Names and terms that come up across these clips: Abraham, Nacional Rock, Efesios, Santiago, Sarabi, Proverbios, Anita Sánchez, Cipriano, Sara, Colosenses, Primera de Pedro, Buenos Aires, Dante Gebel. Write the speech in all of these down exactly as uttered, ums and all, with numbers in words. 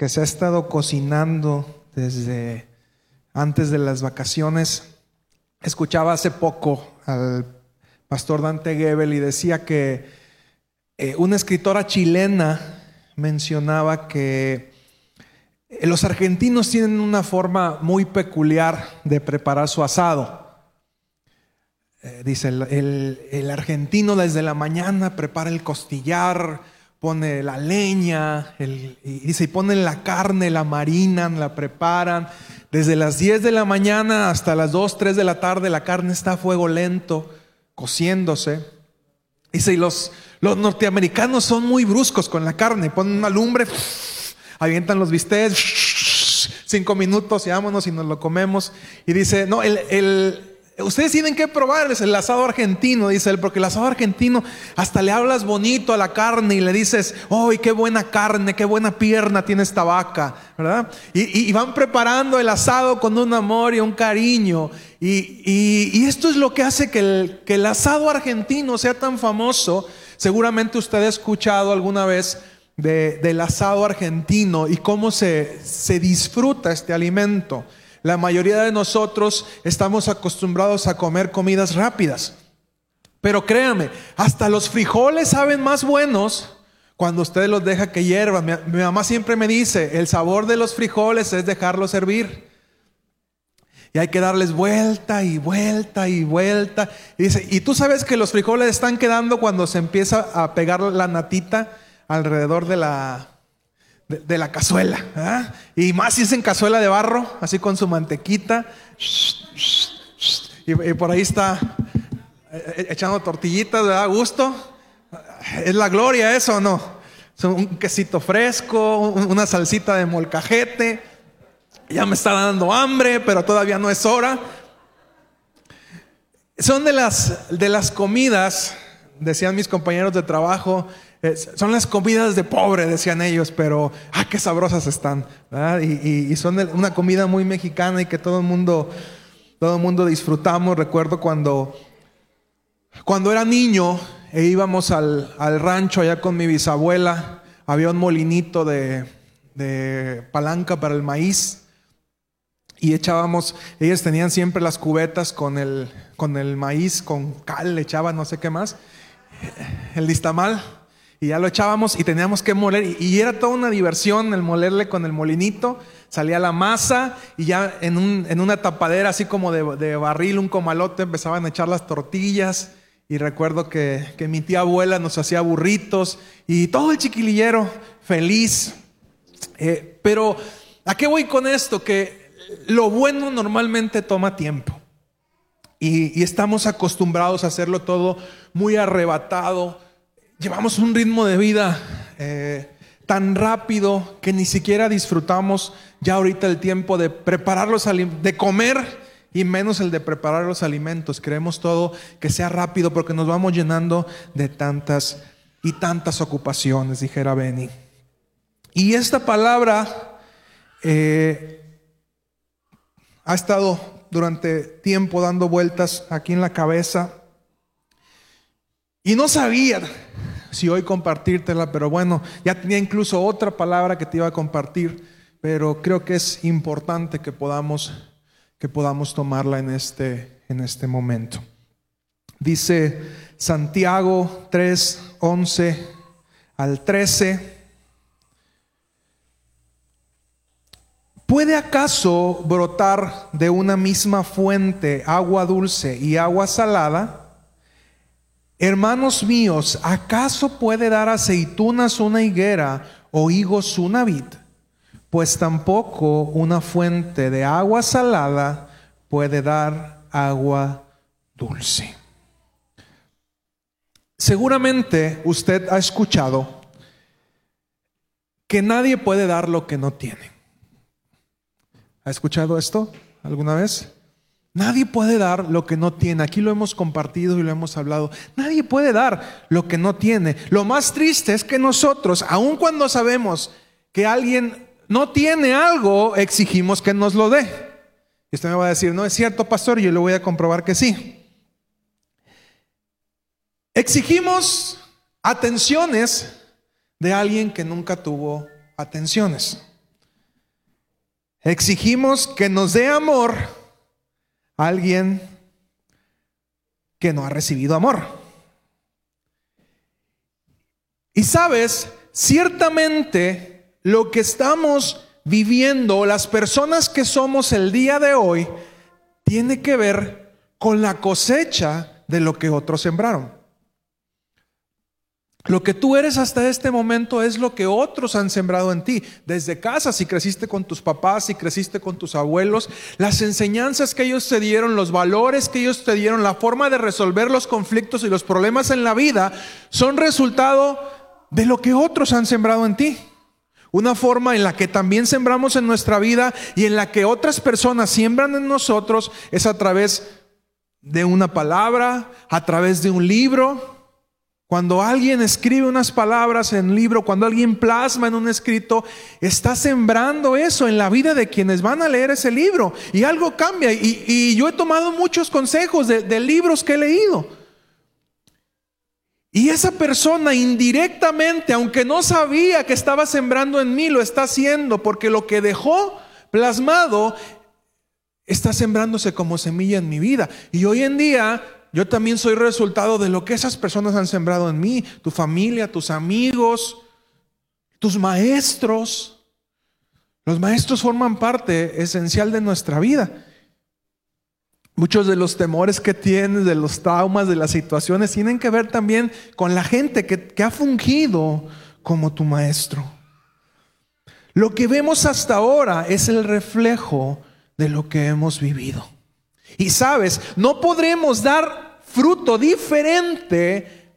que se ha estado cocinando desde antes de las vacaciones. Escuchaba hace poco al pastor Dante Gebel y decía que eh, una escritora chilena mencionaba que eh, los argentinos tienen una forma muy peculiar de preparar su asado. Eh, dice, el, el, el argentino desde la mañana prepara el costillar, pone la leña, el, y dice, y ponen la carne, la marinan, la preparan. Desde las diez de la mañana hasta las dos, tres de la tarde la carne está a fuego lento, cociéndose. Dice, y los, los norteamericanos son muy bruscos con la carne, ponen una lumbre, avientan los bistecs, cinco minutos y vámonos y nos lo comemos. Y dice, no, el... el ustedes tienen que probarles el asado argentino, dice él, porque el asado argentino hasta le hablas bonito a la carne y le dices, ¡ay, qué buena carne, qué buena pierna tiene esta vaca! ¿Verdad? Y, y van preparando el asado con un amor y un cariño. Y, y, y esto es lo que hace que el, que el asado argentino sea tan famoso. Seguramente usted ha escuchado alguna vez de, del asado argentino y cómo se, se disfruta este alimento. La mayoría de nosotros estamos acostumbrados a comer comidas rápidas. Pero créame, hasta los frijoles saben más buenos cuando usted los deja que hiervan. Mi, mi mamá siempre me dice, el sabor de los frijoles es dejarlos hervir. Y hay que darles vuelta y vuelta y vuelta. Y dice, y tú sabes que los frijoles están quedando cuando se empieza a pegar la natita alrededor de la... De, de la cazuela, ¿ah? Y más si es en cazuela de barro, así con su mantequita, y, y por ahí está echando tortillitas, ¿verdad? Gusto, es la gloria eso, ¿o no? Un quesito fresco, una salsita de molcajete. Ya me está dando hambre, pero todavía no es hora. Son de las, de las comidas, decían mis compañeros de trabajo, son las comidas de pobre, decían ellos, pero ¡ah, qué sabrosas están! ¿Verdad? Y, y, y son una comida muy mexicana y que todo el mundo, todo el mundo disfrutamos. Recuerdo cuando, cuando era niño e íbamos al, al rancho allá con mi bisabuela, había un molinito de, de palanca para el maíz y echábamos, ellas tenían siempre las cubetas con el, con el maíz, con cal, le echaban no sé qué más, el distamal. Y ya lo echábamos y teníamos que moler. Y era toda una diversión el molerle con el molinito. Salía la masa y ya en, un, en una tapadera así como de, de barril, un comalote, empezaban a echar las tortillas. Y recuerdo que, que mi tía abuela nos hacía burritos y todo el chiquilillero feliz. Eh, pero ¿a qué voy con esto? Que lo bueno normalmente toma tiempo. Y, y estamos acostumbrados a hacerlo todo muy arrebatado. Llevamos un ritmo de vida eh, tan rápido que ni siquiera disfrutamos ya ahorita el tiempo de preparar los alimentos, de comer y menos el de preparar los alimentos. Queremos todo que sea rápido porque nos vamos llenando de tantas y tantas ocupaciones, dijera Benny. Y esta palabra eh, ha estado durante tiempo dando vueltas aquí en la cabeza. Y no sabía si hoy compartírtela, pero bueno, ya tenía incluso otra palabra que te iba a compartir, pero creo que es importante que podamos que podamos tomarla en este en este momento. Dice Santiago tres, once al trece. ¿Puede acaso brotar de una misma fuente agua dulce y agua salada? Hermanos míos, ¿acaso puede dar aceitunas una higuera o higos una vid? Pues tampoco una fuente de agua salada puede dar agua dulce. Seguramente usted ha escuchado que nadie puede dar lo que no tiene. ¿Ha escuchado esto alguna vez? Nadie puede dar lo que no tiene. Aquí lo hemos compartido y lo hemos hablado. Nadie puede dar lo que no tiene. Lo más triste es que nosotros, aun cuando sabemos que alguien no tiene algo, exigimos que nos lo dé. Y usted me va a decir, no es cierto, pastor, y yo le voy a comprobar que sí. Exigimos atenciones de alguien que nunca tuvo atenciones. Exigimos que nos dé amor a alguien que no ha recibido amor. Y sabes, ciertamente lo que estamos viviendo, las personas que somos el día de hoy, tiene que ver con la cosecha de lo que otros sembraron. Lo que tú eres hasta este momento es lo que otros han sembrado en ti. Desde casa, si creciste con tus papás, si creciste con tus abuelos, las enseñanzas que ellos te dieron, los valores que ellos te dieron, la forma de resolver los conflictos y los problemas en la vida, son resultado de lo que otros han sembrado en ti. Una forma en la que también sembramos en nuestra vida y en la que otras personas siembran en nosotros es a través de una palabra, a través de un libro. Cuando alguien escribe unas palabras en libro, cuando alguien plasma en un escrito, está sembrando eso en la vida de quienes van a leer ese libro. Y algo cambia. Y, y yo he tomado muchos consejos de, de libros que he leído. Y esa persona indirectamente, aunque no sabía que estaba sembrando en mí, lo está haciendo. Porque lo que dejó plasmado está sembrándose como semilla en mi vida. Y hoy en día, yo también soy resultado de lo que esas personas han sembrado en mí. Tu familia, tus amigos, tus maestros. Los maestros forman parte esencial de nuestra vida. Muchos de los temores que tienes, de los traumas, de las situaciones, tienen que ver también con la gente que, que ha fungido como tu maestro. Lo que vemos hasta ahora es el reflejo de lo que hemos vivido. Y sabes, no podremos dar fruto diferente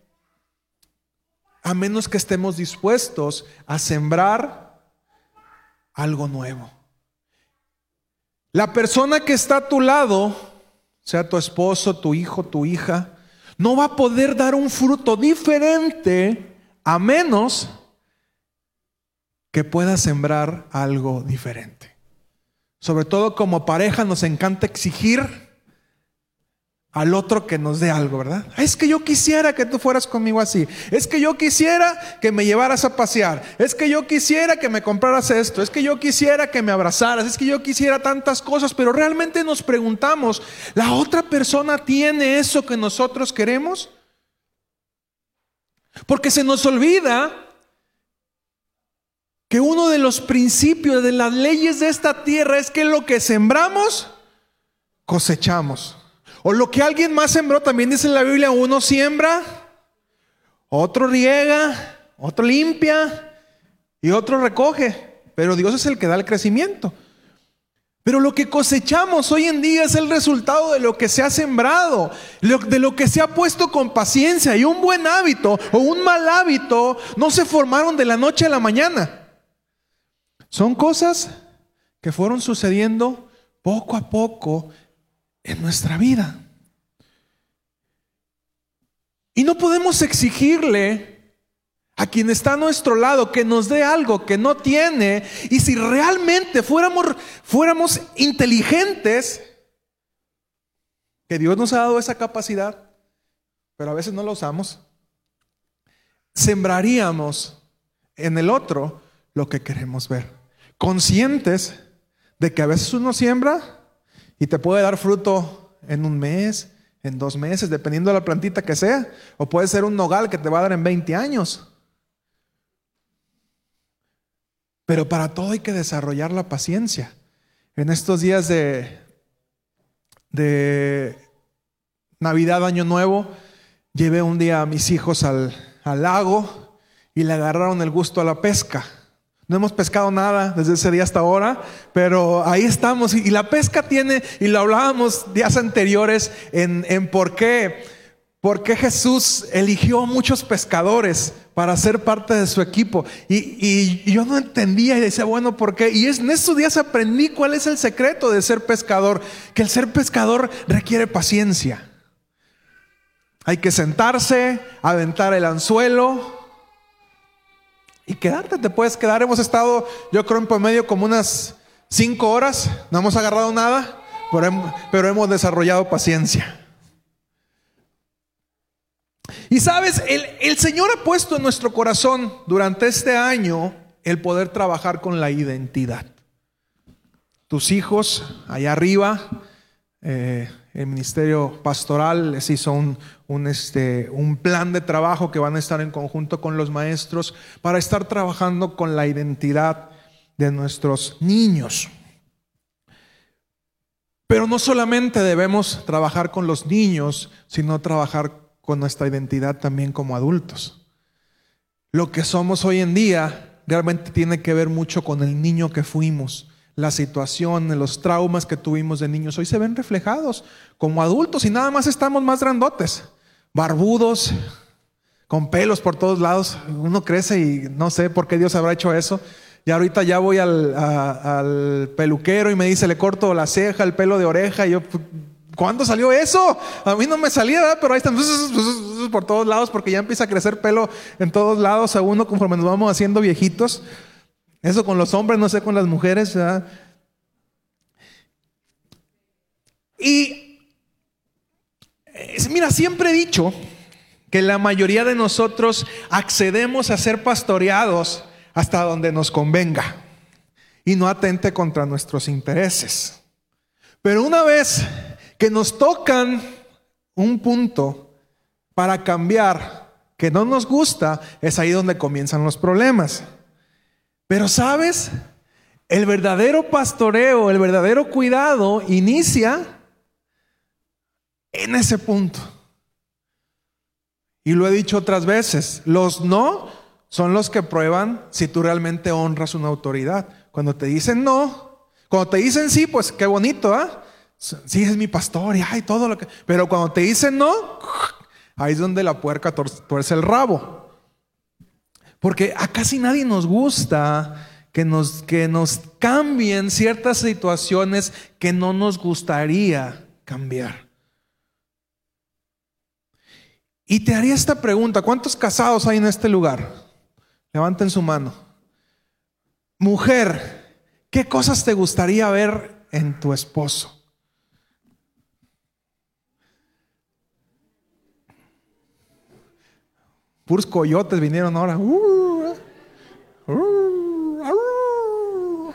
a menos que estemos dispuestos a sembrar algo nuevo. La persona que está a tu lado, sea tu esposo, tu hijo, tu hija, no va a poder dar un fruto diferente a menos que pueda sembrar algo diferente. Sobre todo como pareja nos encanta exigir al otro que nos dé algo, ¿verdad? Es que yo quisiera que tú fueras conmigo así. Es que yo quisiera que me llevaras a pasear. Es que yo quisiera que me compraras esto. Es que yo quisiera que me abrazaras. Es que yo quisiera tantas cosas. Pero realmente nos preguntamos, ¿la otra persona tiene eso que nosotros queremos? Porque se nos olvida que uno de los principios de las leyes de esta tierra es que lo que sembramos, cosechamos. O lo que alguien más sembró, también dice en la Biblia, uno siembra, otro riega, otro limpia y otro recoge. Pero Dios es el que da el crecimiento. Pero lo que cosechamos hoy en día es el resultado de lo que se ha sembrado, de lo que se ha puesto con paciencia. Y un buen hábito o un mal hábito no se formaron de la noche a la mañana. Son cosas que fueron sucediendo poco a poco en nuestra vida. Y no podemos exigirle a quien está a nuestro lado que nos dé algo que no tiene. Y si realmente fuéramos, fuéramos inteligentes, que Dios nos ha dado esa capacidad, pero a veces no la usamos, sembraríamos en el otro lo que queremos ver. Conscientes de que a veces uno siembra y te puede dar fruto en un mes, en dos meses, dependiendo de la plantita que sea, o puede ser un nogal que te va a dar en veinte años. Pero para todo hay que desarrollar la paciencia. En estos días de, de Navidad, Año Nuevo, llevé un día a mis hijos al, al lago y le agarraron el gusto a la pesca. No hemos pescado nada desde ese día hasta ahora, pero ahí estamos. Y la pesca tiene, y lo hablábamos días anteriores en, en por qué, por qué Jesús eligió a muchos pescadores para ser parte de su equipo. Y, y yo no entendía y decía, bueno, ¿por qué? Y es, en estos días aprendí cuál es el secreto de ser pescador, que el ser pescador requiere paciencia. Hay que sentarse, aventar el anzuelo y quedarte, te puedes quedar. Hemos estado, yo creo, en promedio como unas cinco horas. No hemos agarrado nada, pero hemos, pero hemos desarrollado paciencia. Y sabes, el, el Señor ha puesto en nuestro corazón durante este año el poder trabajar con la identidad. tus hijos allá arriba. Eh, el ministerio pastoral les hizo un, un, este, un plan de trabajo que van a estar en conjunto con los maestros para estar trabajando con la identidad de nuestros niños. Pero no solamente debemos trabajar con los niños, sino trabajar con nuestra identidad también como adultos. Lo que somos hoy en día realmente tiene que ver mucho con el niño que fuimos. Las situaciones, los traumas que tuvimos de niños hoy se ven reflejados como adultos, y nada más estamos más grandotes, barbudos, con pelos por todos lados. Uno crece y no sé por qué Dios habrá hecho eso. Y ahorita ya voy al, a, al peluquero y me dice: le corto la ceja, el pelo de oreja. Y yo, ¿cuándo salió eso? A mí no me salía, ¿verdad? Pero ahí están por todos lados, porque ya empieza a crecer pelo en todos lados a uno conforme nos vamos haciendo viejitos. Eso con los hombres, no sé con las mujeres, ¿verdad? Y mira, siempre he dicho que la mayoría de nosotros accedemos a ser pastoreados hasta donde nos convenga y no atente contra nuestros intereses. Pero una vez que nos tocan un punto para cambiar que no nos gusta, es ahí donde comienzan los problemas. Pero sabes, el verdadero pastoreo, el verdadero cuidado inicia en ese punto. Y lo he dicho otras veces, los no son los que prueban si tú realmente honras una autoridad. Cuando te dicen no, cuando te dicen sí, pues qué bonito, ¿ah? ¿eh? Sí, es mi pastor y ay, todo lo que. Pero cuando te dicen no, ahí es donde la puerca tuerce el rabo. Porque a casi nadie nos gusta que nos, que nos cambien ciertas situaciones que no nos gustaría cambiar. Y te haría esta pregunta: ¿cuántos casados hay en este lugar? Levanten su mano. Mujer, ¿qué cosas te gustaría ver en tu esposo? Puros coyotes vinieron ahora. Uh, uh, uh.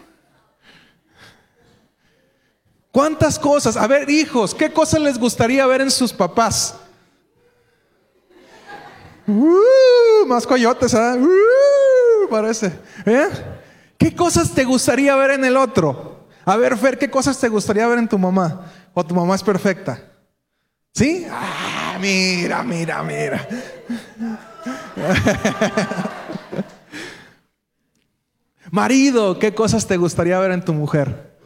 ¿Cuántas cosas? A ver, hijos, ¿qué cosas les gustaría ver en sus papás? Uh, más coyotes, ¿eh? uh, parece. ¿Eh? ¿Qué cosas te gustaría ver en el otro? A ver, Fer, ¿qué cosas te gustaría ver en tu mamá? ¿O tu mamá es perfecta? ¿Sí? Ah, mira, mira, mira. Marido, ¿qué cosas te gustaría ver en tu mujer?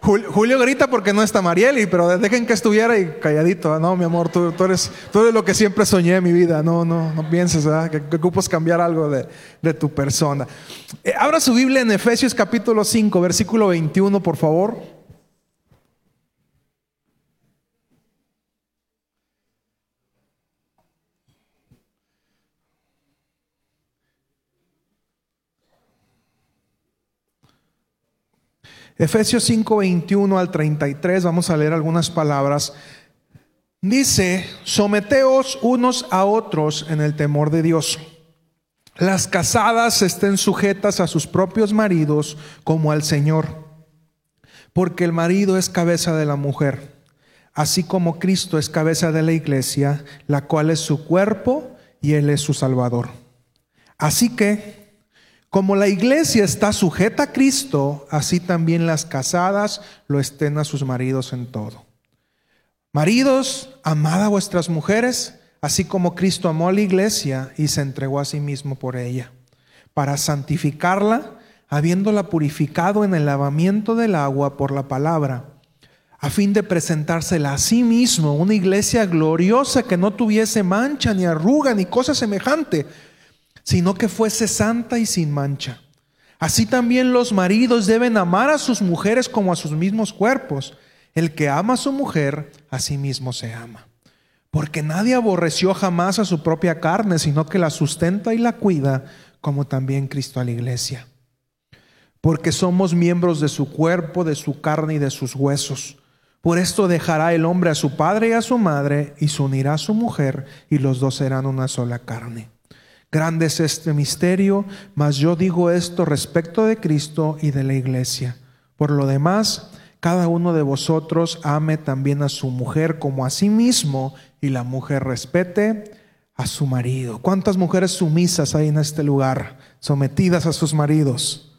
Julio grita porque no está Marieli, pero dejen que estuviera y calladito. No, mi amor, tú, tú, eres, tú eres lo que siempre soñé en mi vida. No, no, no pienses ¿eh? que, que ocupas cambiar algo de, de tu persona. Eh, abra su Biblia en Efesios capítulo cinco, versículo veintiuno, por favor. Efesios cinco, veintiuno al treinta y tres, vamos a leer algunas palabras. Dice: someteos unos a otros en el temor de Dios. Las casadas estén sujetas a sus propios maridos como al Señor, porque el marido es cabeza de la mujer, así como Cristo es cabeza de la iglesia, la cual es su cuerpo y Él es su Salvador. Así que, como la iglesia está sujeta a Cristo, así también las casadas lo estén a sus maridos en todo. Maridos, amad a vuestras mujeres, así como Cristo amó a la iglesia y se entregó a sí mismo por ella, para santificarla, habiéndola purificado en el lavamiento del agua por la palabra, a fin de presentársela a sí mismo, una iglesia gloriosa que no tuviese mancha, ni arruga, ni cosa semejante, sino que fuese santa y sin mancha. Así también los maridos deben amar a sus mujeres como a sus mismos cuerpos. El que ama a su mujer, a sí mismo se ama. Porque nadie aborreció jamás a su propia carne, sino que la sustenta y la cuida, como también Cristo a la iglesia. Porque somos miembros de su cuerpo, de su carne y de sus huesos. Por esto dejará el hombre a su padre y a su madre, y se unirá a su mujer, y los dos serán una sola carne. Grande es este misterio, mas yo digo esto respecto de Cristo y de la iglesia. Por lo demás, cada uno de vosotros ame también a su mujer como a sí mismo, y la mujer respete a su marido. ¿Cuántas mujeres sumisas hay en este lugar, sometidas a sus maridos?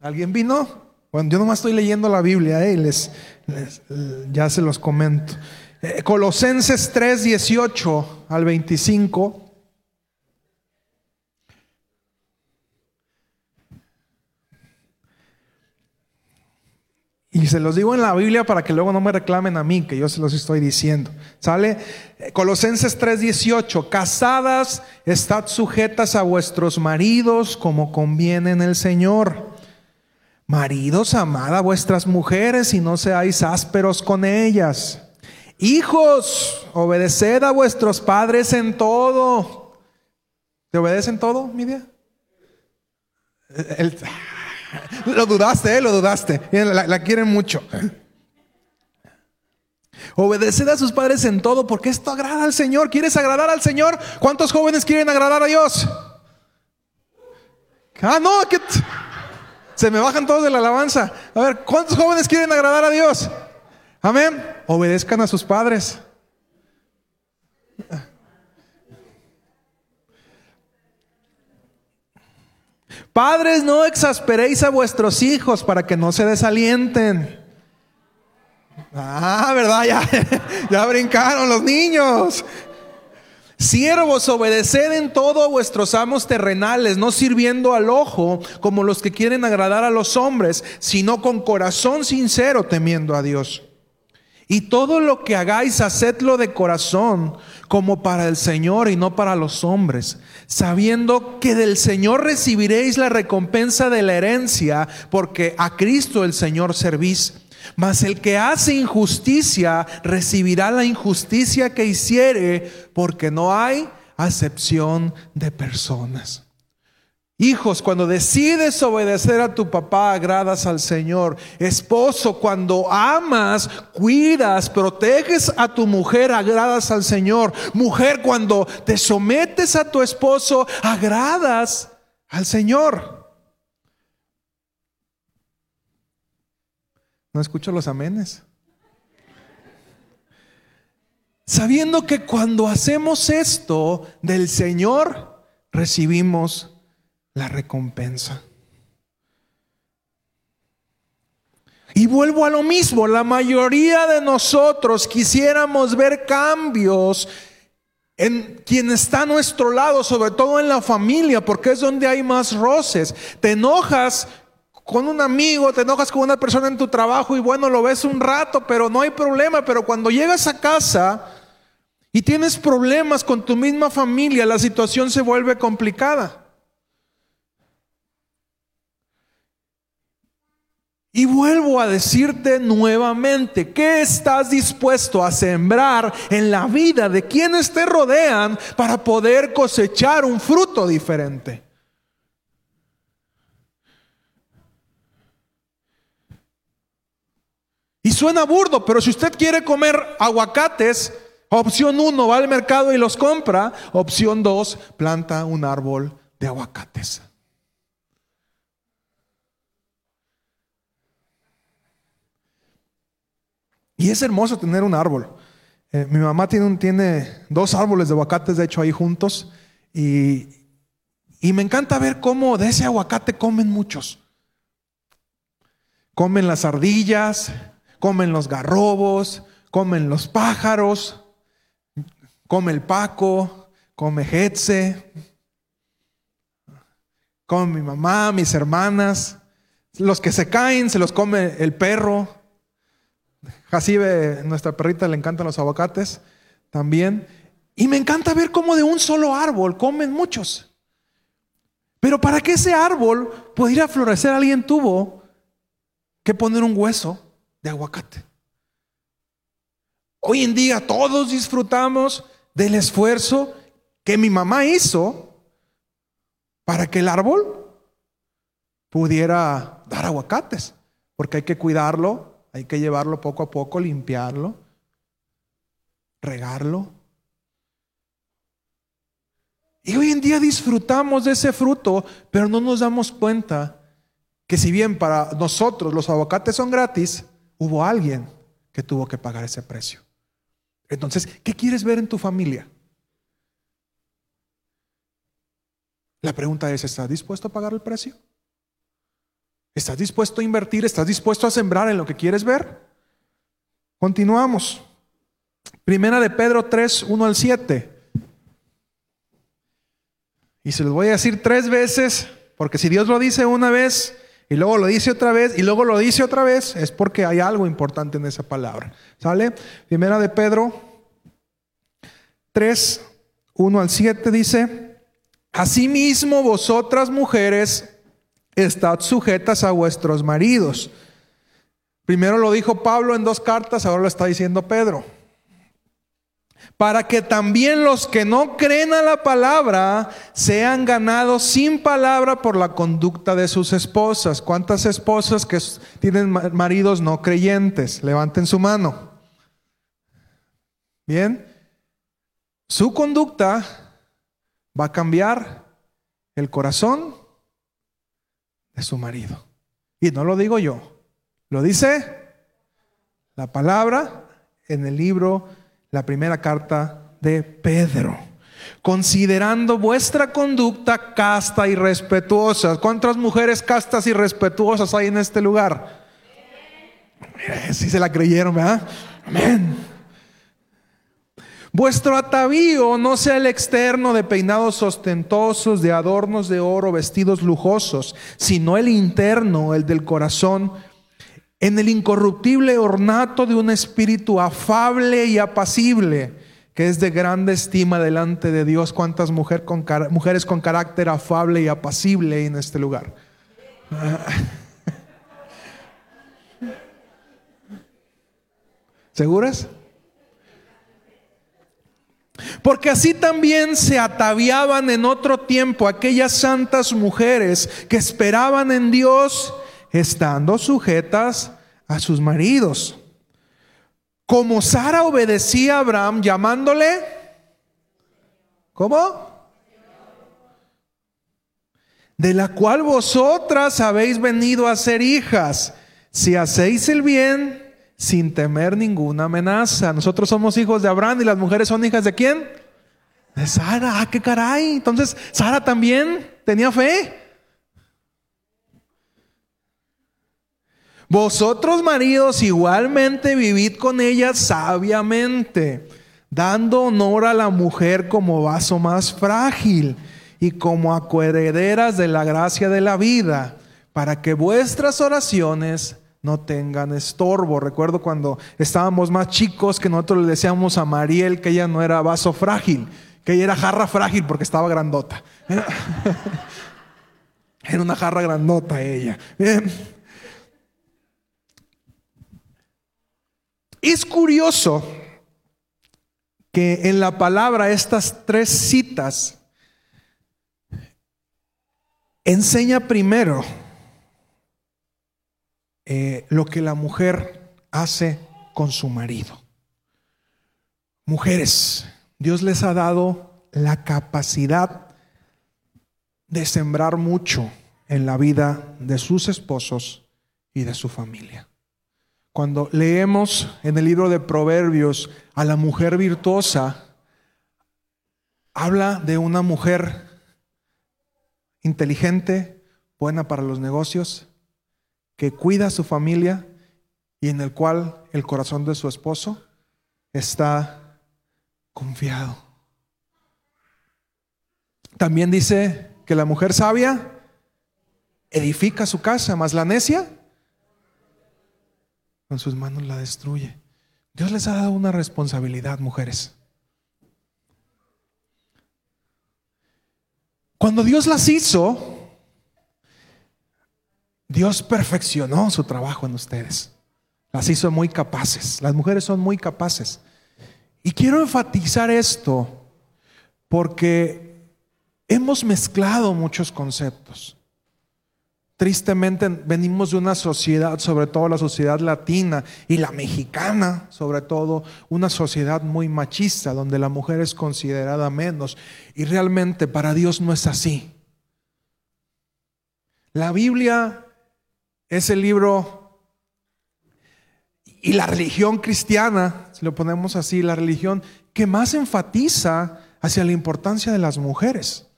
¿Alguien vino? Bueno, yo nomás estoy leyendo la Biblia, eh, y les, les, ya se los comento. Colosenses tres, dieciocho al veinticinco. Y se los digo en la Biblia para que luego no me reclamen a mí, que yo se los estoy diciendo. ¿Sale? Colosenses tres, dieciocho. Casadas, estad sujetas a vuestros maridos como conviene en el Señor. Maridos, amad a vuestras mujeres y no seáis ásperos con ellas. Hijos, obedeced a vuestros padres en todo. ¿Te obedecen todo, Midia? El, lo dudaste, eh, lo dudaste. La, la quieren mucho. Obedeced a sus padres en todo, porque esto agrada al Señor. ¿Quieres agradar al Señor? ¿Cuántos jóvenes quieren agradar a Dios? Ah, no, que se me bajan todos de la alabanza. A ver, ¿cuántos jóvenes quieren agradar a Dios? Amén. Obedezcan a sus padres. Padres, no exasperéis a vuestros hijos para que no se desalienten. Ah, ¿verdad? Ya, ya brincaron los niños. Siervos, obedeced en todo a vuestros amos terrenales, no sirviendo al ojo como los que quieren agradar a los hombres, sino con corazón sincero, temiendo a Dios. Y todo lo que hagáis, hacedlo de corazón, como para el Señor y no para los hombres, sabiendo que del Señor recibiréis la recompensa de la herencia, porque a Cristo el Señor servís. Mas el que hace injusticia recibirá la injusticia que hiciere, porque no hay acepción de personas. Hijos, cuando decides obedecer a tu papá, agradas al Señor. Esposo, cuando amas, cuidas, proteges a tu mujer, agradas al Señor. Mujer, cuando te sometes a tu esposo, agradas al Señor. No escucho los amenes. Sabiendo que cuando hacemos esto, del Señor recibimos la recompensa. Y vuelvo a lo mismo. La mayoría de nosotros quisiéramos ver cambios en quien está a nuestro lado, sobre todo en la familia, porque es donde hay más roces. Te enojas con un amigo, te enojas con una persona en tu trabajo, y bueno, lo ves un rato, pero no hay problema. Pero cuando llegas a casa y tienes problemas con tu misma familia, la situación se vuelve complicada. Y vuelvo a decirte nuevamente, ¿qué estás dispuesto a sembrar en la vida de quienes te rodean para poder cosechar un fruto diferente? Y suena burdo, pero si usted quiere comer aguacates, opción uno, va al mercado y los compra. Opción dos, planta un árbol de aguacates. Y es hermoso tener un árbol. Eh, mi mamá tiene, un, tiene dos árboles de aguacates, de hecho, ahí juntos. Y, y me encanta ver cómo de ese aguacate comen muchos. Comen las ardillas, comen los garrobos, comen los pájaros, come el paco, come Jetse, come mi mamá, mis hermanas. Los que se caen se los come el perro. Jacibe, nuestra perrita, le encantan los aguacates también. Y me encanta ver cómo de un solo árbol comen muchos. Pero para que ese árbol pudiera florecer, alguien tuvo que poner un hueso de aguacate. Hoy en día todos disfrutamos del esfuerzo que mi mamá hizo para que el árbol pudiera dar aguacates, porque hay que cuidarlo. Hay que llevarlo poco a poco, limpiarlo, regarlo. Y hoy en día disfrutamos de ese fruto, pero no nos damos cuenta que si bien para nosotros los aguacates son gratis, hubo alguien que tuvo que pagar ese precio. Entonces, ¿qué quieres ver en tu familia? La pregunta es, ¿estás dispuesto a pagar el precio? ¿Estás dispuesto a invertir? ¿Estás dispuesto a sembrar en lo que quieres ver? Continuamos. Primera de Pedro tres, uno al siete. Y se los voy a decir tres veces, porque si Dios lo dice una vez, y luego lo dice otra vez, y luego lo dice otra vez, es porque hay algo importante en esa palabra. ¿Sale? Primera de Pedro tres, uno al siete dice: Asimismo vosotras mujeres, estad sujetas a vuestros maridos. Primero lo dijo Pablo en dos cartas, ahora lo está diciendo Pedro. Para que también los que no creen a la palabra sean ganados sin palabra por la conducta de sus esposas. ¿Cuántas esposas que tienen maridos no creyentes? Levanten su mano. Bien. Su conducta va a cambiar el corazón de su marido. Y no lo digo yo, lo dice la palabra en el libro de la primera carta de Pedro. Considerando vuestra conducta casta y respetuosa. ¿Cuántas mujeres castas y respetuosas hay en este lugar? Si sí se la creyeron, ¿verdad? Amén. Vuestro atavío no sea el externo de peinados ostentosos, de adornos de oro, vestidos lujosos, sino el interno, el del corazón, en el incorruptible ornato de un espíritu afable y apacible, que es de grande estima delante de Dios. ¿Cuántas mujer con car- mujeres con carácter afable y apacible en este lugar? ¿Seguras? Porque así también se ataviaban en otro tiempo aquellas santas mujeres que esperaban en Dios, estando sujetas a sus maridos, como Sara obedecía a Abraham, llamándole ¿cómo? De la cual vosotras habéis venido a ser hijas, si hacéis el bien sin temer ninguna amenaza. Nosotros somos hijos de Abraham, y las mujeres son hijas de ¿quién? De Sara. ¡Ah, qué caray! Entonces, ¿Sara también tenía fe? Vosotros maridos igualmente vivid con ella sabiamente, dando honor a la mujer como vaso más frágil y como coherederas de la gracia de la vida, para que vuestras oraciones no tengan estorbo. Recuerdo cuando estábamos más chicos que nosotros le decíamos a Mariel que ella no era vaso frágil, que ella era jarra frágil porque estaba grandota. Era una jarra grandota ella. Bien. Es curioso que en la palabra estas tres citas enseña primero eh, lo que la mujer hace con su marido. Mujeres, Dios les ha dado la capacidad de sembrar mucho en la vida de sus esposos y de su familia. Cuando leemos en el libro de Proverbios a la mujer virtuosa, habla de una mujer inteligente, buena para los negocios, que cuida a su familia y en el cual el corazón de su esposo está confiado. También dice que la mujer sabia edifica su casa, mas la necia con sus manos la destruye. Dios les ha dado una responsabilidad, mujeres. Cuando Dios las hizo, Dios perfeccionó su trabajo en ustedes. Las hizo muy capaces. Las mujeres son muy capaces. Y quiero enfatizar esto porque hemos mezclado muchos conceptos. Tristemente venimos de una sociedad, sobre todo la sociedad latina y la mexicana, sobre todo una sociedad muy machista, donde la mujer es considerada menos, y realmente para Dios no es así. La Biblia es el libro, y la religión cristiana, si lo ponemos así, la religión que más enfatiza hacia la importancia de las mujeres.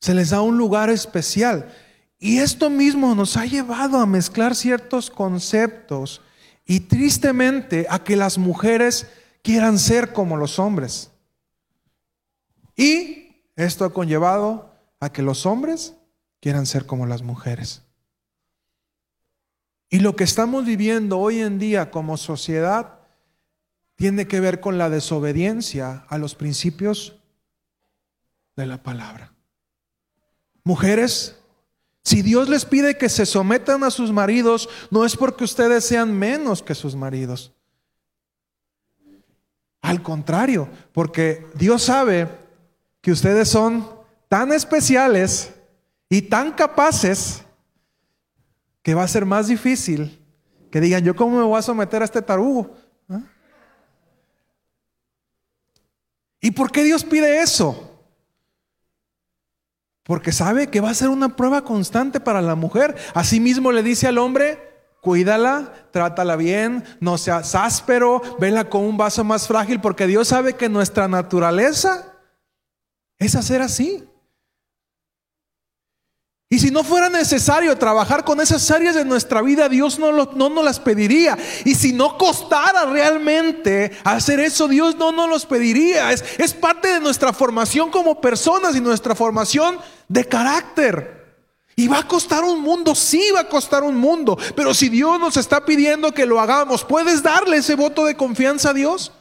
Se les da un lugar especial. Y esto mismo nos ha llevado a mezclar ciertos conceptos y tristemente a que las mujeres quieran ser como los hombres. Y esto ha conllevado a que los hombres quieran ser como las mujeres. Y lo que estamos viviendo hoy en día como sociedad tiene que ver con la desobediencia a los principios de la palabra. Mujeres, si Dios les pide que se sometan a sus maridos, no es porque ustedes sean menos que sus maridos. Al contrario, porque Dios sabe que ustedes son tan especiales y tan capaces que va a ser más difícil que digan, yo cómo me voy a someter a este tarugo. ¿Ah? ¿Y por qué Dios pide eso? Porque sabe que va a ser una prueba constante para la mujer. Asimismo le dice al hombre, cuídala, trátala bien, no seas áspero, vela con un vaso más frágil, porque Dios sabe que nuestra naturaleza es hacer así. Y si no fuera necesario trabajar con esas áreas de nuestra vida, Dios no, lo, no nos las pediría. Y si no costara realmente hacer eso, Dios no nos los pediría. Es, es parte de nuestra formación como personas y nuestra formación de carácter. Y va a costar un mundo, sí va a costar un mundo. Pero si Dios nos está pidiendo que lo hagamos, ¿puedes darle ese voto de confianza a Dios?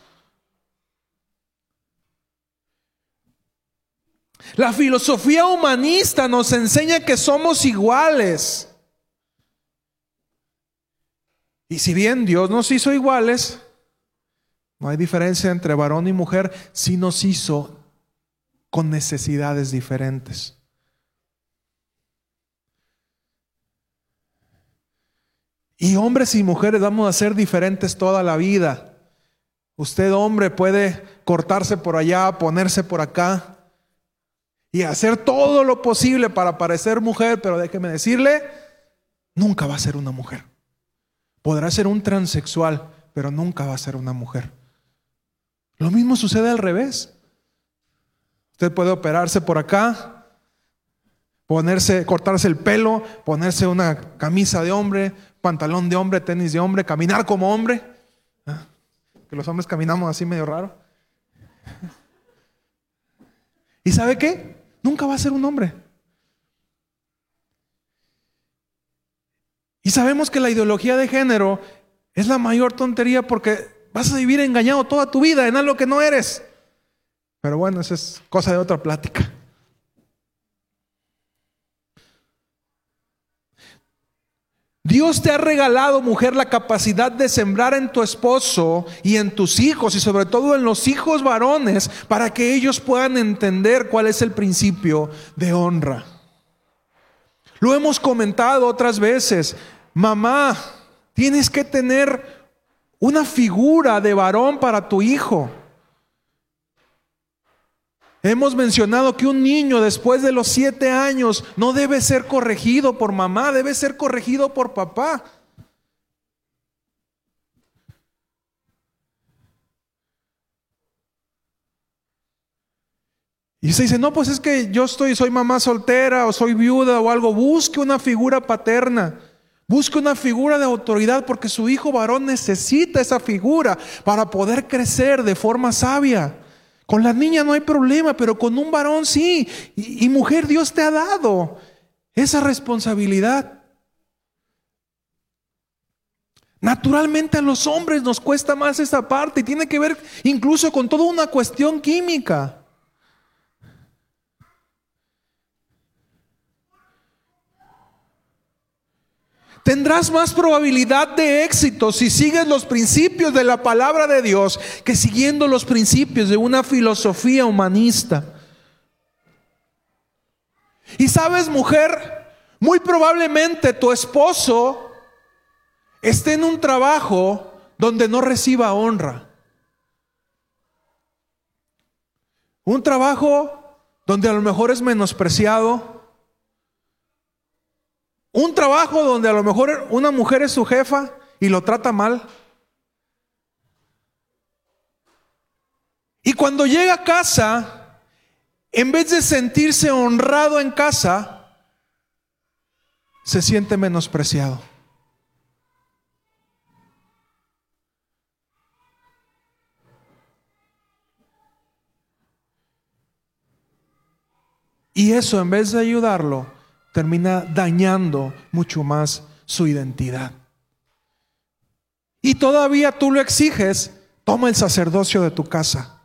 La filosofía humanista nos enseña que somos iguales. Y si bien Dios nos hizo iguales, no hay diferencia entre varón y mujer, sí nos hizo con necesidades diferentes. Y hombres y mujeres vamos a ser diferentes toda la vida. Usted, hombre, puede cortarse por allá, ponerse por acá y hacer todo lo posible para parecer mujer, pero déjeme decirle, nunca va a ser una mujer. Podrá ser un transexual, pero nunca va a ser una mujer. Lo mismo sucede al revés. Usted puede operarse por acá, ponerse, cortarse el pelo, ponerse una camisa de hombre, pantalón de hombre, tenis de hombre, caminar como hombre. ¿Ah? Que los hombres caminamos así medio raro. ¿Y sabe qué? Nunca va a ser un hombre. Y sabemos que la ideología de género es la mayor tontería porque vas a vivir engañado toda tu vida en algo que no eres. Pero bueno, esa es cosa de otra plática. Dios te ha regalado, mujer, la capacidad de sembrar en tu esposo y en tus hijos y sobre todo en los hijos varones para que ellos puedan entender cuál es el principio de honra. Lo hemos comentado otras veces. Mamá, tienes que tener una figura de varón para tu hijo. Hemos mencionado que un niño después de los siete años no debe ser corregido por mamá, debe ser corregido por papá. Y se dice, no, pues es que yo estoy, soy mamá soltera o soy viuda o algo. Busque una figura paterna, busque una figura de autoridad porque su hijo varón necesita esa figura para poder crecer de forma sabia. Con las niñas no hay problema, pero con un varón sí. Y, y mujer, Dios te ha dado esa responsabilidad. Naturalmente a los hombres nos cuesta más esa parte. Y tiene que ver incluso con toda una cuestión química. Tendrás más probabilidad de éxito si sigues los principios de la palabra de Dios que siguiendo los principios de una filosofía humanista. Y sabes, mujer, Muy probablemente tu esposo esté en un trabajo donde no reciba honra. Un trabajo donde a lo mejor es menospreciado. Un trabajo donde a lo mejor una mujer es su jefa y lo trata mal. Y cuando llega a casa, en vez de sentirse honrado en casa, se siente menospreciado. Y eso, en vez de ayudarlo, termina dañando mucho más su identidad. Y todavía tú lo exiges: toma el sacerdocio de tu casa.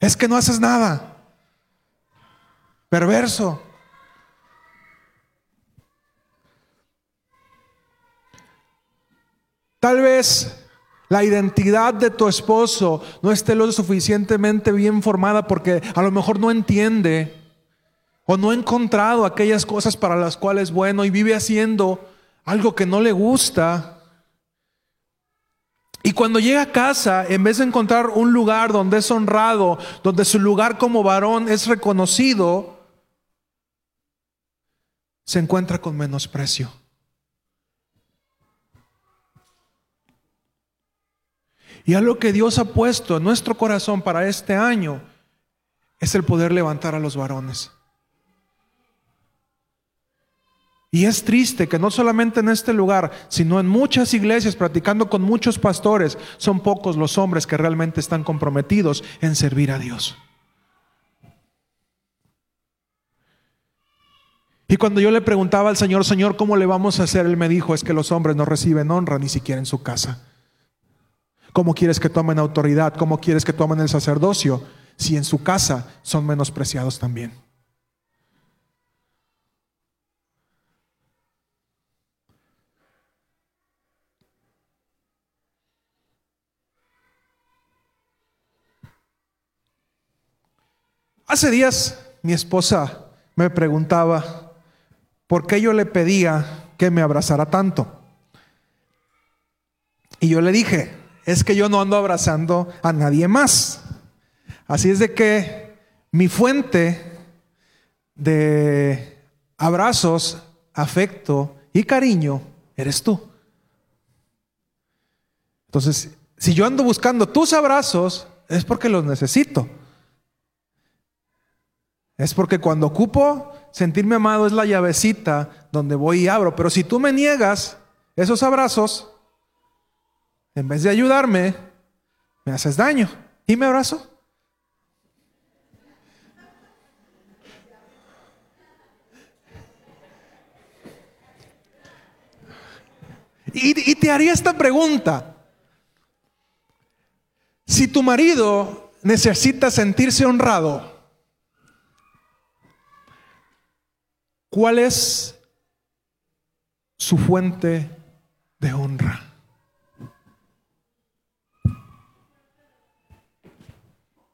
Es que no haces nada. Perverso. Tal vez la identidad de tu esposo no esté lo suficientemente bien formada porque a lo mejor no entiende o no ha encontrado aquellas cosas para las cuales es bueno y vive haciendo algo que no le gusta. Y cuando llega a casa, en vez de encontrar un lugar donde es honrado, donde su lugar como varón es reconocido, se encuentra con menosprecio. Y algo que Dios ha puesto en nuestro corazón para este año es el poder levantar a los varones. Y es triste que no solamente en este lugar, sino en muchas iglesias, platicando con muchos pastores, son pocos los hombres que realmente están comprometidos en servir a Dios. Y cuando yo le preguntaba al Señor, Señor, ¿cómo le vamos a hacer? Él me dijo, es que los hombres no reciben honra ni siquiera en su casa. ¿Cómo quieres que tomen autoridad? ¿Cómo quieres que tomen el sacerdocio si en su casa son menospreciados también? Hace días mi esposa me preguntaba por qué yo le pedía que me abrazara tanto. Y yo le dije, es que yo no ando abrazando a nadie más. Así es de que mi fuente de abrazos, afecto y cariño eres tú. Entonces, si yo ando buscando tus abrazos, es porque los necesito. Es porque cuando ocupo sentirme amado es la llavecita donde voy y abro. Pero si tú me niegas esos abrazos, en vez de ayudarme, me haces daño. ¿Y me abrazo? Y, y te haría esta pregunta. Si tu marido necesita sentirse honrado, ¿cuál es su fuente de honra?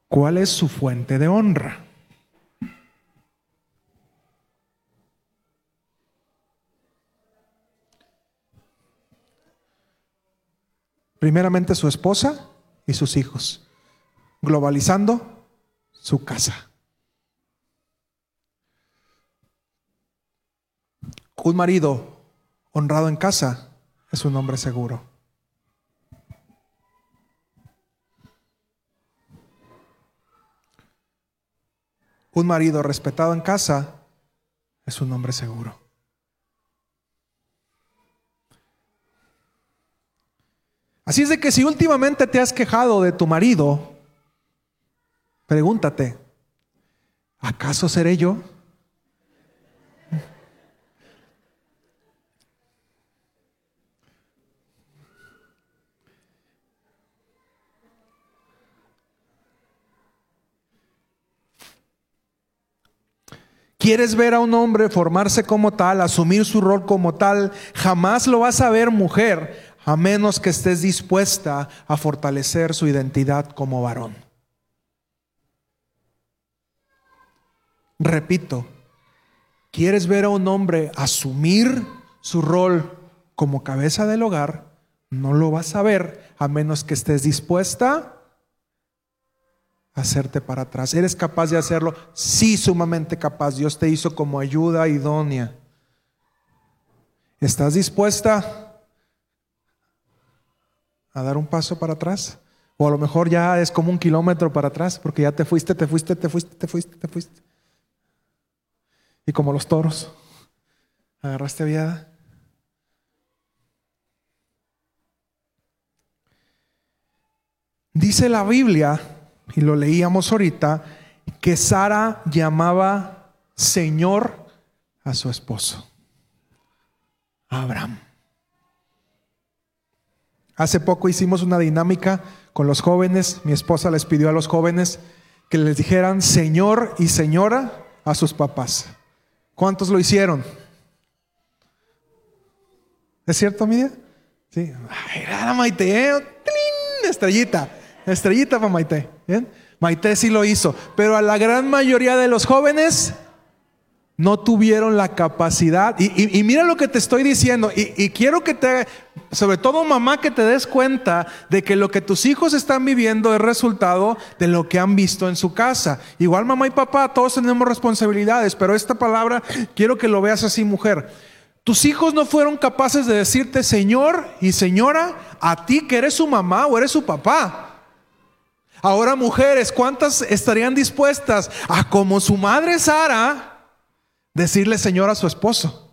¿Cuál es su fuente de honra? Primeramente su esposa y sus hijos, globalizando su casa. Un marido honrado en casa es un hombre seguro. Un marido respetado en casa es un hombre seguro. Así es de que si últimamente te has quejado de tu marido, pregúntate, ¿acaso seré yo? ¿Quieres ver a un hombre formarse como tal, asumir su rol como tal? Jamás lo vas a ver, mujer, a menos que estés dispuesta a fortalecer su identidad como varón. Repito, ¿Quieres ver a un hombre asumir su rol como cabeza del hogar? No lo vas a ver a menos que estés dispuesta a hacerte para atrás. ¿Eres capaz de hacerlo? Sí, sumamente capaz. Dios te hizo como ayuda idónea. ¿Estás dispuesta a dar un paso para atrás? O a lo mejor ya es como un kilómetro para atrás, porque ya te fuiste, te fuiste, te fuiste, te fuiste, te fuiste. Y como los toros, agarraste viada. Dice la Biblia, y lo leíamos ahorita, que Sara llamaba Señor a su esposo Abraham. Hace poco hicimos una dinámica con los jóvenes. Mi esposa les pidió a los jóvenes que les dijeran Señor y Señora a sus papás. ¿Cuántos lo hicieron? ¿Es cierto, Midia? Sí. Ay, era Maite, ¿eh? Estrellita, estrellita para Maite. ¿Bien? Maite sí lo hizo, pero a la gran mayoría de los jóvenes no tuvieron la capacidad. Y, y, y mira lo que te estoy diciendo. Y, y quiero que te, sobre todo mamá, que te des cuenta de que lo que tus hijos están viviendo es resultado de lo que han visto en su casa. Igual mamá y papá, todos tenemos responsabilidades, pero esta palabra quiero que lo veas así, mujer. Tus hijos no fueron capaces de decirte Señor y Señora a ti que eres su mamá o eres su papá. Ahora, mujeres, ¿cuántas estarían dispuestas a, como su madre Sara, decirle Señor a su esposo?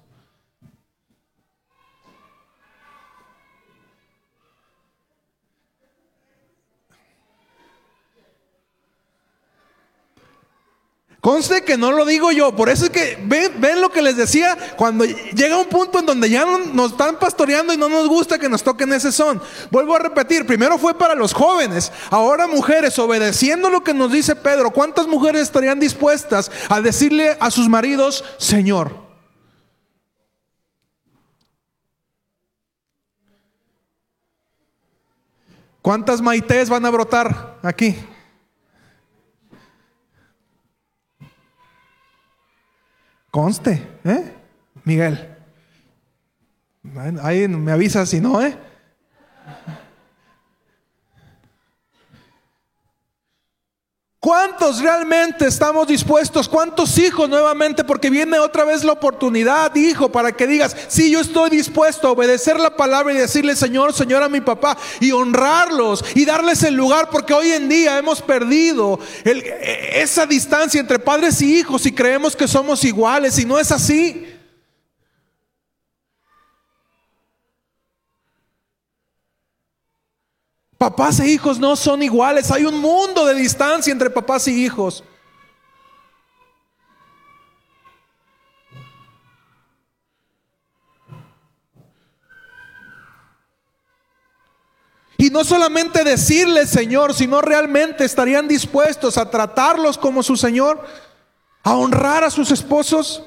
Conste que no lo digo yo. Por eso es que ven, ven lo que les decía. Cuando llega un punto en donde ya no, nos están pastoreando y no nos gusta que nos toquen ese son. Vuelvo a repetir, primero fue para los jóvenes. Ahora, mujeres, obedeciendo lo que nos dice Pedro, ¿cuántas mujeres estarían dispuestas a decirle a sus maridos Señor? ¿Cuántas Maités van a brotar aquí? Conste, ¿eh? Miguel, ahí me avisa si no, ¿eh? ¿Cuántos realmente estamos dispuestos? ¿Cuántos hijos nuevamente? Porque viene otra vez la oportunidad, hijo, para que digas, sí, yo estoy dispuesto a obedecer la palabra y decirle Señor, Señora a mi papá, y honrarlos y darles el lugar, porque hoy en día hemos perdido el, esa distancia entre padres y hijos, y creemos que somos iguales, y no es así. Papás e hijos no son iguales. Hay un mundo de distancia entre papás y hijos. Y no solamente decirles Señor, sino realmente estarían dispuestos a tratarlos como su Señor, a honrar a sus esposos.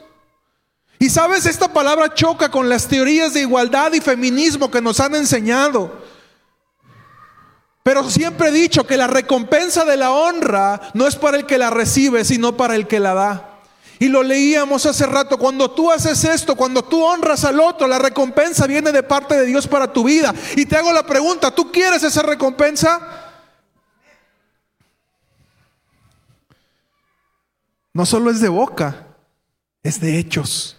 Y sabes, esta palabra choca con las teorías de igualdad y feminismo que nos han enseñado. Pero siempre he dicho que la recompensa de la honra no es para el que la recibe, sino para el que la da. Y lo leíamos hace rato, cuando tú haces esto, cuando tú honras al otro, la recompensa viene de parte de Dios para tu vida. Y te hago la pregunta, ¿tú quieres esa recompensa? No solo es de boca, es de hechos.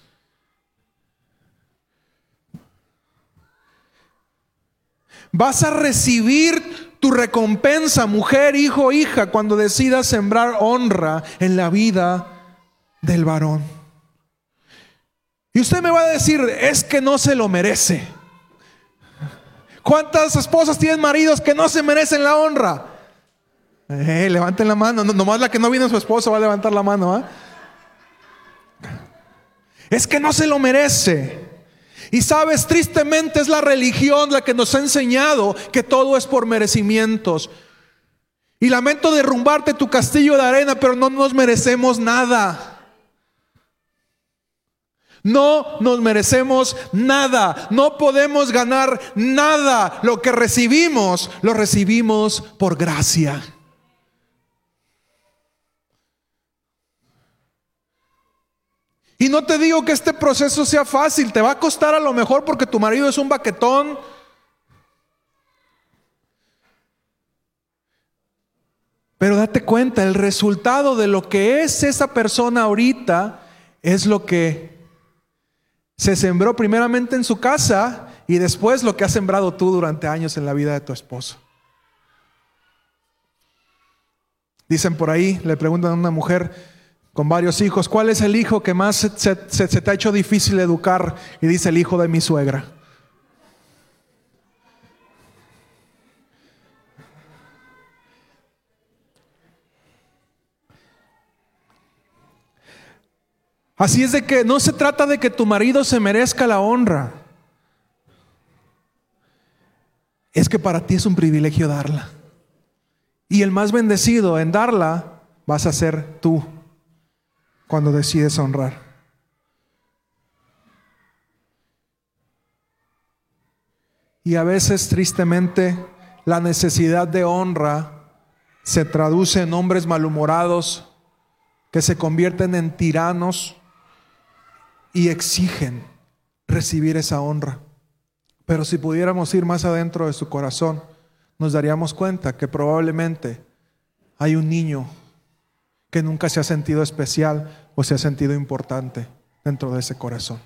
Vas a recibir tu recompensa, mujer, hijo, hija, cuando decidas sembrar honra en la vida del varón. Y usted me va a decir, es que no se lo merece. ¿Cuántas esposas tienen maridos que no se merecen la honra? Eh, levanten la mano, no, nomás la que no vino su esposo va a levantar la mano, ¿eh? Es que no se lo merece. Y sabes, tristemente es la religión la que nos ha enseñado que todo es por merecimientos. Y lamento derrumbarte tu castillo de arena, pero no nos merecemos nada. No nos merecemos nada. No podemos ganar nada. Lo que recibimos, lo recibimos por gracia. Y no te digo que este proceso sea fácil. Te va a costar a lo mejor porque tu marido es un baquetón. Pero date cuenta, el resultado de lo que es esa persona ahorita es lo que se sembró primeramente en su casa y después lo que has sembrado tú durante años en la vida de tu esposo. Dicen por ahí, le preguntan a una mujer con varios hijos, ¿cuál es el hijo que más se, se, se, se te ha hecho difícil educar? Y dice, el hijo de mi suegra. Así es de que no se trata de que tu marido se merezca la honra. Es que para ti es un privilegio darla. Y el más bendecido en darla vas a ser tú, cuando decides honrar. Y a veces, tristemente, la necesidad de honra se traduce en hombres malhumorados que se convierten en tiranos y exigen recibir esa honra. Pero si pudiéramos ir más adentro de su corazón, nos daríamos cuenta que probablemente hay un niño que nunca se ha sentido especial o se ha sentido importante dentro de ese corazón.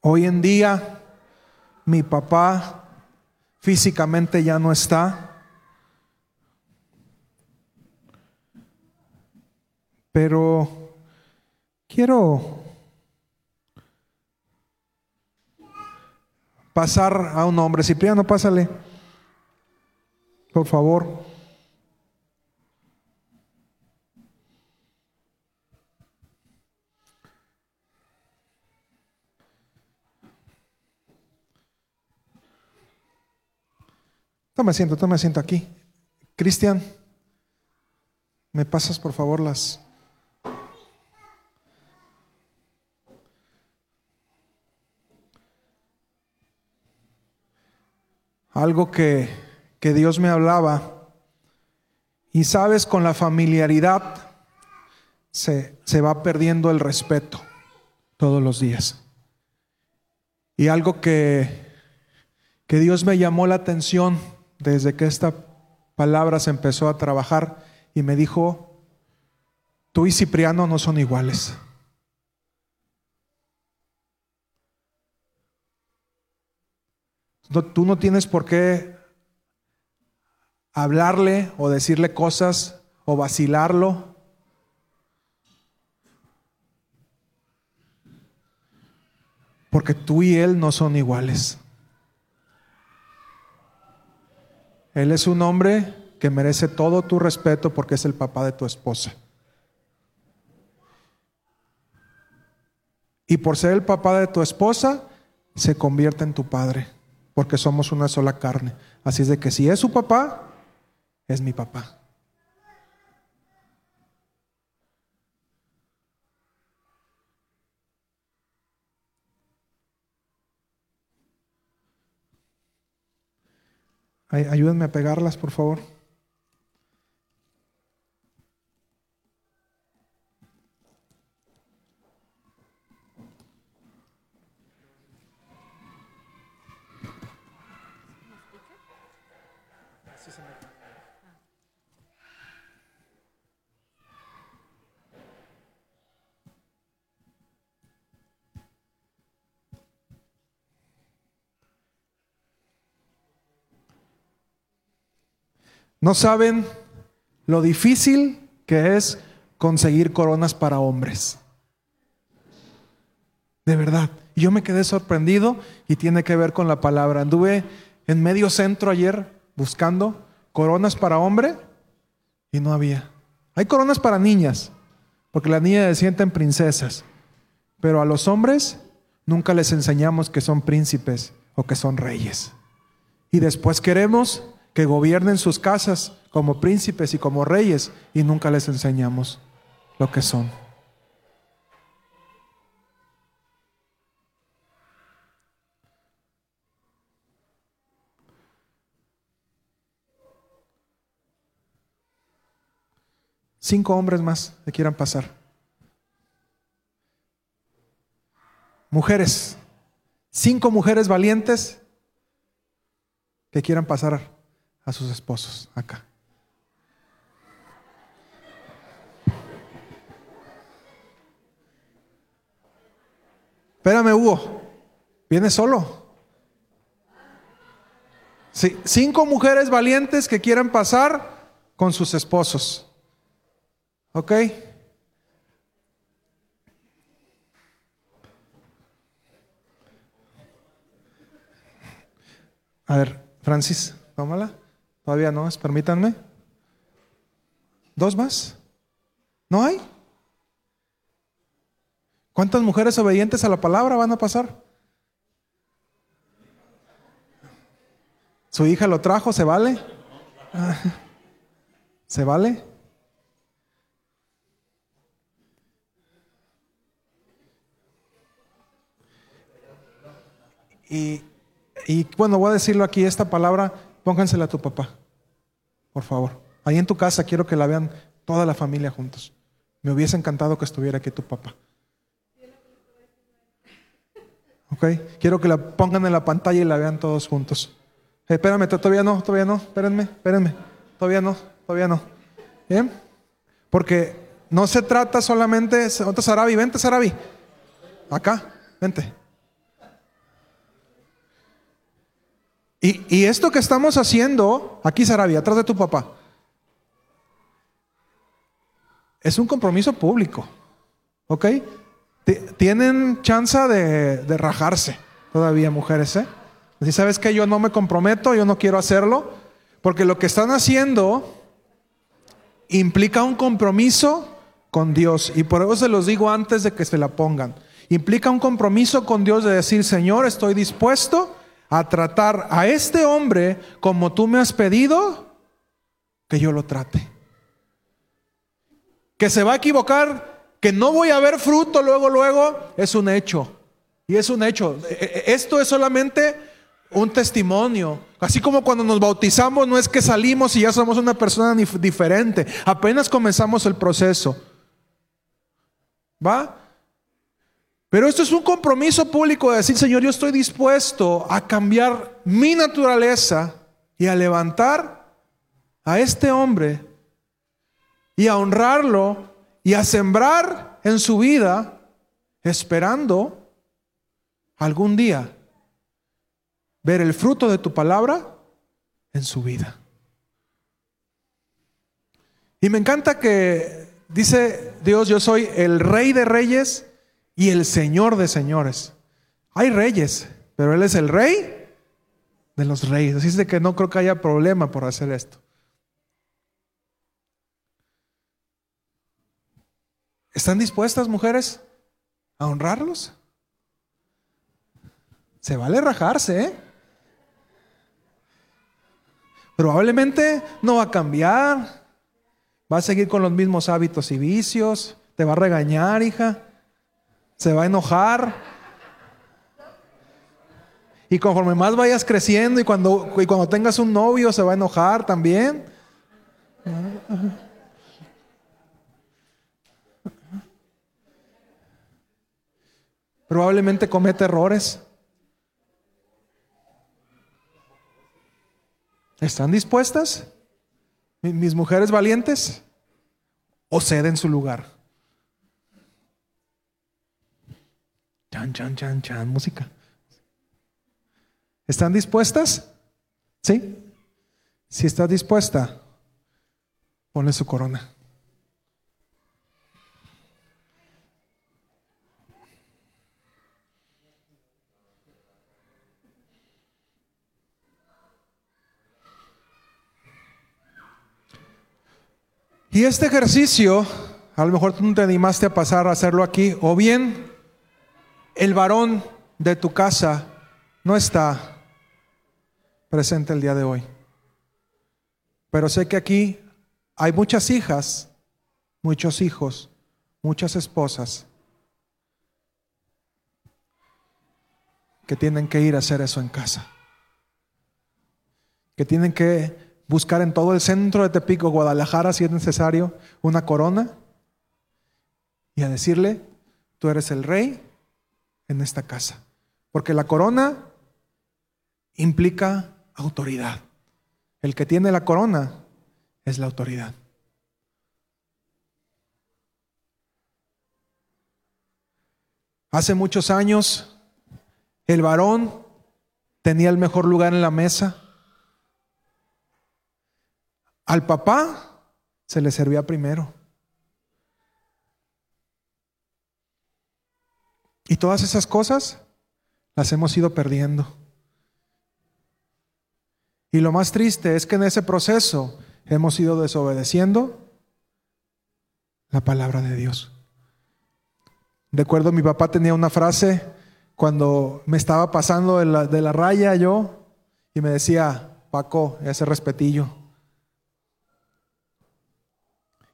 Hoy en día, mi papá físicamente ya no está, pero quiero pasar a un hombre. Cipriano, pásale, por favor. Toma asiento, toma asiento aquí. Cristian, ¿me pasas por favor las... Algo que, que Dios me hablaba. Y sabes, con la familiaridad se, se va perdiendo el respeto todos los días. Y algo que, que Dios me llamó la atención desde que esta palabra se empezó a trabajar y me dijo, tú y Cipriano no son iguales. No, tú no tienes por qué hablarle o decirle cosas o vacilarlo. Porque tú y él no son iguales. Él es un hombre que merece todo tu respeto porque es el papá de tu esposa. Y por ser el papá de tu esposa, se convierte en tu padre. Porque somos una sola carne. Así es de que si es su papá, es mi papá. Ay, ayúdenme a pegarlas, por favor. No saben lo difícil que es conseguir coronas para hombres. De verdad. Yo me quedé sorprendido y tiene que ver con la palabra. Anduve en medio centro ayer buscando coronas para hombre y no había. Hay coronas para niñas, porque las niñas se sienten princesas. Pero a los hombres nunca les enseñamos que son príncipes o que son reyes. Y después queremos que gobiernen sus casas como príncipes y como reyes, y nunca les enseñamos lo que son. cinco hombres más que quieran pasar. Mujeres, cinco mujeres valientes que quieran pasar a sus esposos acá. Espérame, Hugo, ¿vienes solo? Sí, cinco mujeres valientes que quieran pasar con sus esposos. Ok. A ver, Francis, tómala. Todavía no es, permítanme. ¿Dos más? ¿No hay? ¿Cuántas mujeres obedientes a la palabra van a pasar? Su hija lo trajo, ¿se vale? ¿Se vale? Y, y bueno, voy a decirlo aquí, esta palabra, póngansela a tu papá, por favor. Ahí en tu casa quiero que la vean toda la familia juntos. Me hubiese encantado que estuviera aquí tu papá. Ok, quiero que la pongan en la pantalla y la vean todos juntos. Eh, espérame, todavía no, todavía no, espérenme, espérenme, todavía no, todavía no. ¿Bien? Porque no se trata solamente, otra Sarabi, vente Sarabi, acá, vente. Y, y esto que estamos haciendo, aquí Sarabi, atrás de tu papá, es un compromiso público. ¿Ok? T- tienen chance de, de rajarse todavía, mujeres, ¿eh? Si sabes que yo no me comprometo, yo no quiero hacerlo, porque lo que están haciendo implica un compromiso con Dios. Y por eso se los digo antes de que se la pongan. Implica un compromiso con Dios de decir, Señor, estoy dispuesto a tratar a este hombre como tú me has pedido que yo lo trate. Que se va a equivocar, que no voy a ver fruto luego, luego, es un hecho. Y es un hecho. Esto es solamente un testimonio. Así como cuando nos bautizamos, no es que salimos y ya somos una persona diferente. Apenas comenzamos el proceso. ¿Va? Pero esto es un compromiso público de decir, Señor, yo estoy dispuesto a cambiar mi naturaleza y a levantar a este hombre y a honrarlo y a sembrar en su vida, esperando algún día ver el fruto de tu palabra en su vida. Y me encanta que dice Dios, yo soy el Rey de Reyes y el Señor de señores. Hay reyes, pero Él es el Rey de los reyes. Así es de que no creo que haya problema por hacer esto. ¿Están dispuestas, mujeres, a honrarlos? Se vale rajarse, ¿eh? Probablemente no va a cambiar. Va a seguir con los mismos hábitos y vicios. Te va a regañar, hija. Se va a enojar. Y conforme más vayas creciendo y cuando, y cuando tengas un novio se va a enojar también. Probablemente comete errores. ¿Están dispuestas, mis mujeres valientes? ¿O ceden su lugar? Chan, chan, chan, chan, música. ¿Están dispuestas? ¿Sí? Si estás dispuesta, ponle su corona. Y este ejercicio, a lo mejor tú no te animaste a pasar a hacerlo aquí, o bien el varón de tu casa no está presente el día de hoy. Pero sé que aquí hay muchas hijas, muchos hijos, muchas esposas que tienen que ir a hacer eso en casa. Que tienen que buscar en todo el centro de Tepico, Guadalajara, si es necesario, una corona y a decirle: tú eres el rey en esta casa. Porque la corona implica autoridad. El que tiene la corona es la autoridad. Hace muchos años, el varón tenía el mejor lugar en la mesa. Al papá se le servía primero. Y todas esas cosas las hemos ido perdiendo. Y lo más triste es que en ese proceso hemos ido desobedeciendo la palabra de Dios. Recuerdo, mi papá tenía una frase cuando me estaba pasando de la, de la raya yo, y me decía: Paco, ese respetillo.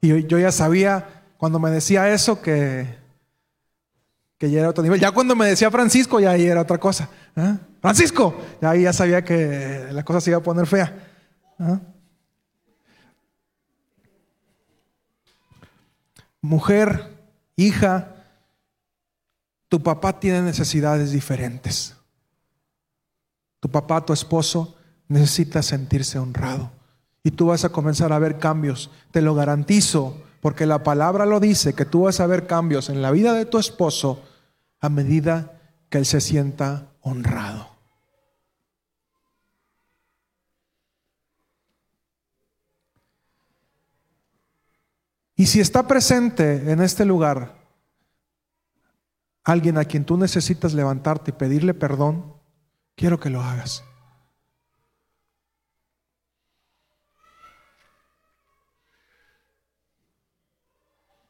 Y yo, yo ya sabía cuando me decía eso que, que ya era otro nivel. Ya cuando me decía Francisco, ya ahí era otra cosa. ¿Eh? Francisco, ya ahí ya sabía que la cosa se iba a poner fea. ¿Eh? Mujer, hija, tu papá tiene necesidades diferentes. Tu papá, tu esposo, necesita sentirse honrado. Y tú vas a comenzar a ver cambios, te lo garantizo, porque la palabra lo dice, que tú vas a ver cambios en la vida de tu esposo a medida que él se sienta honrado. Y si está presente en este lugar alguien a quien tú necesitas levantarte y pedirle perdón, quiero que lo hagas.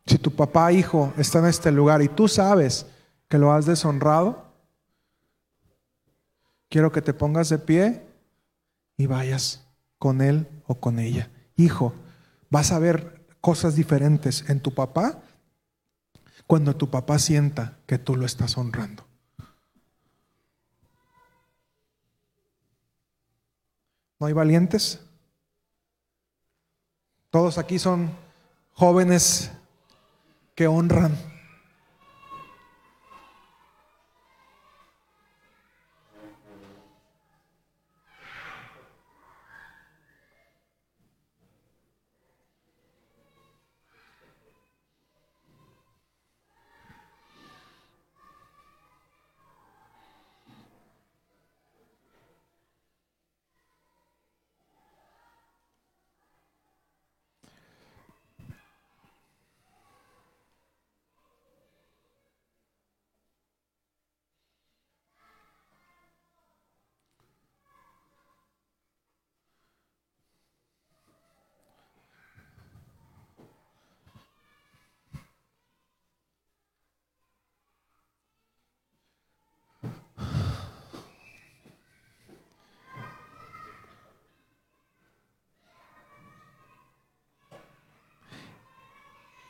Si tu papá, hijo, está en este lugar y tú sabes que lo has deshonrado, quiero que te pongas de pie y vayas con él o con ella. Hijo, vas a ver cosas diferentes en tu papá cuando tu papá sienta que tú lo estás honrando. ¿No hay valientes? Todos aquí son jóvenes que honran.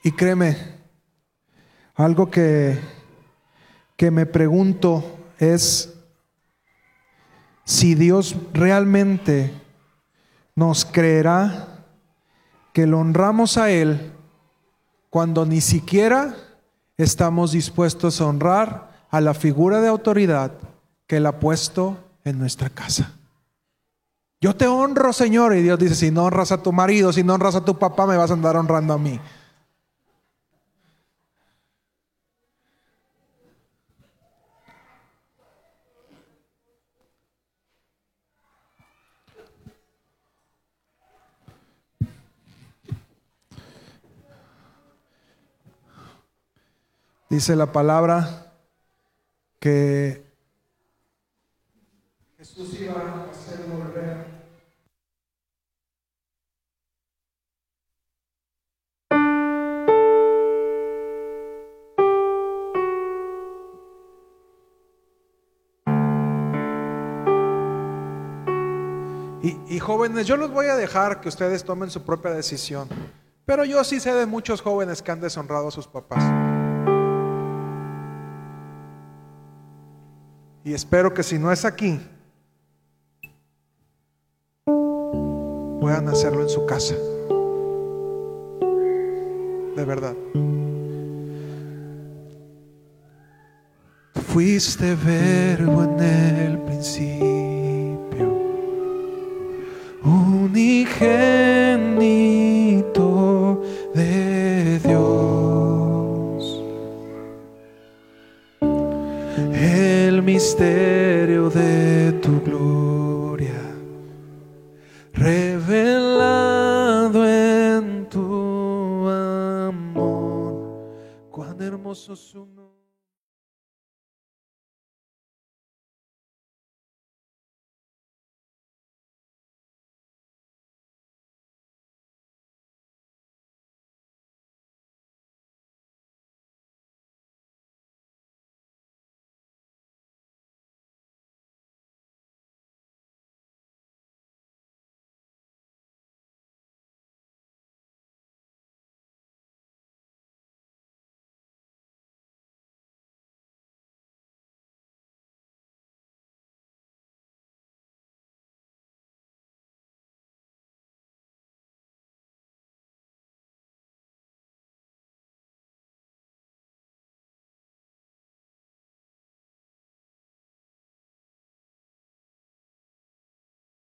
Y créeme, algo que, que me pregunto es si Dios realmente nos creerá que lo honramos a Él cuando ni siquiera estamos dispuestos a honrar a la figura de autoridad que Él ha puesto en nuestra casa. Yo te honro, Señor, y Dios dice: si no honras a tu marido, si no honras a tu papá, me vas a andar honrando a mí. Dice la palabra que Jesús iba a hacer volver. Y, y jóvenes, yo los voy a dejar que ustedes tomen su propia decisión. Pero yo sí sé de muchos jóvenes que han deshonrado a sus papás. Y espero que si no es aquí, puedan hacerlo en su casa. De verdad. Fuiste verbo en el principio, unigénito de Dios, el misterio de tu gloria revelado en tu amor. Cuán hermoso su nombre.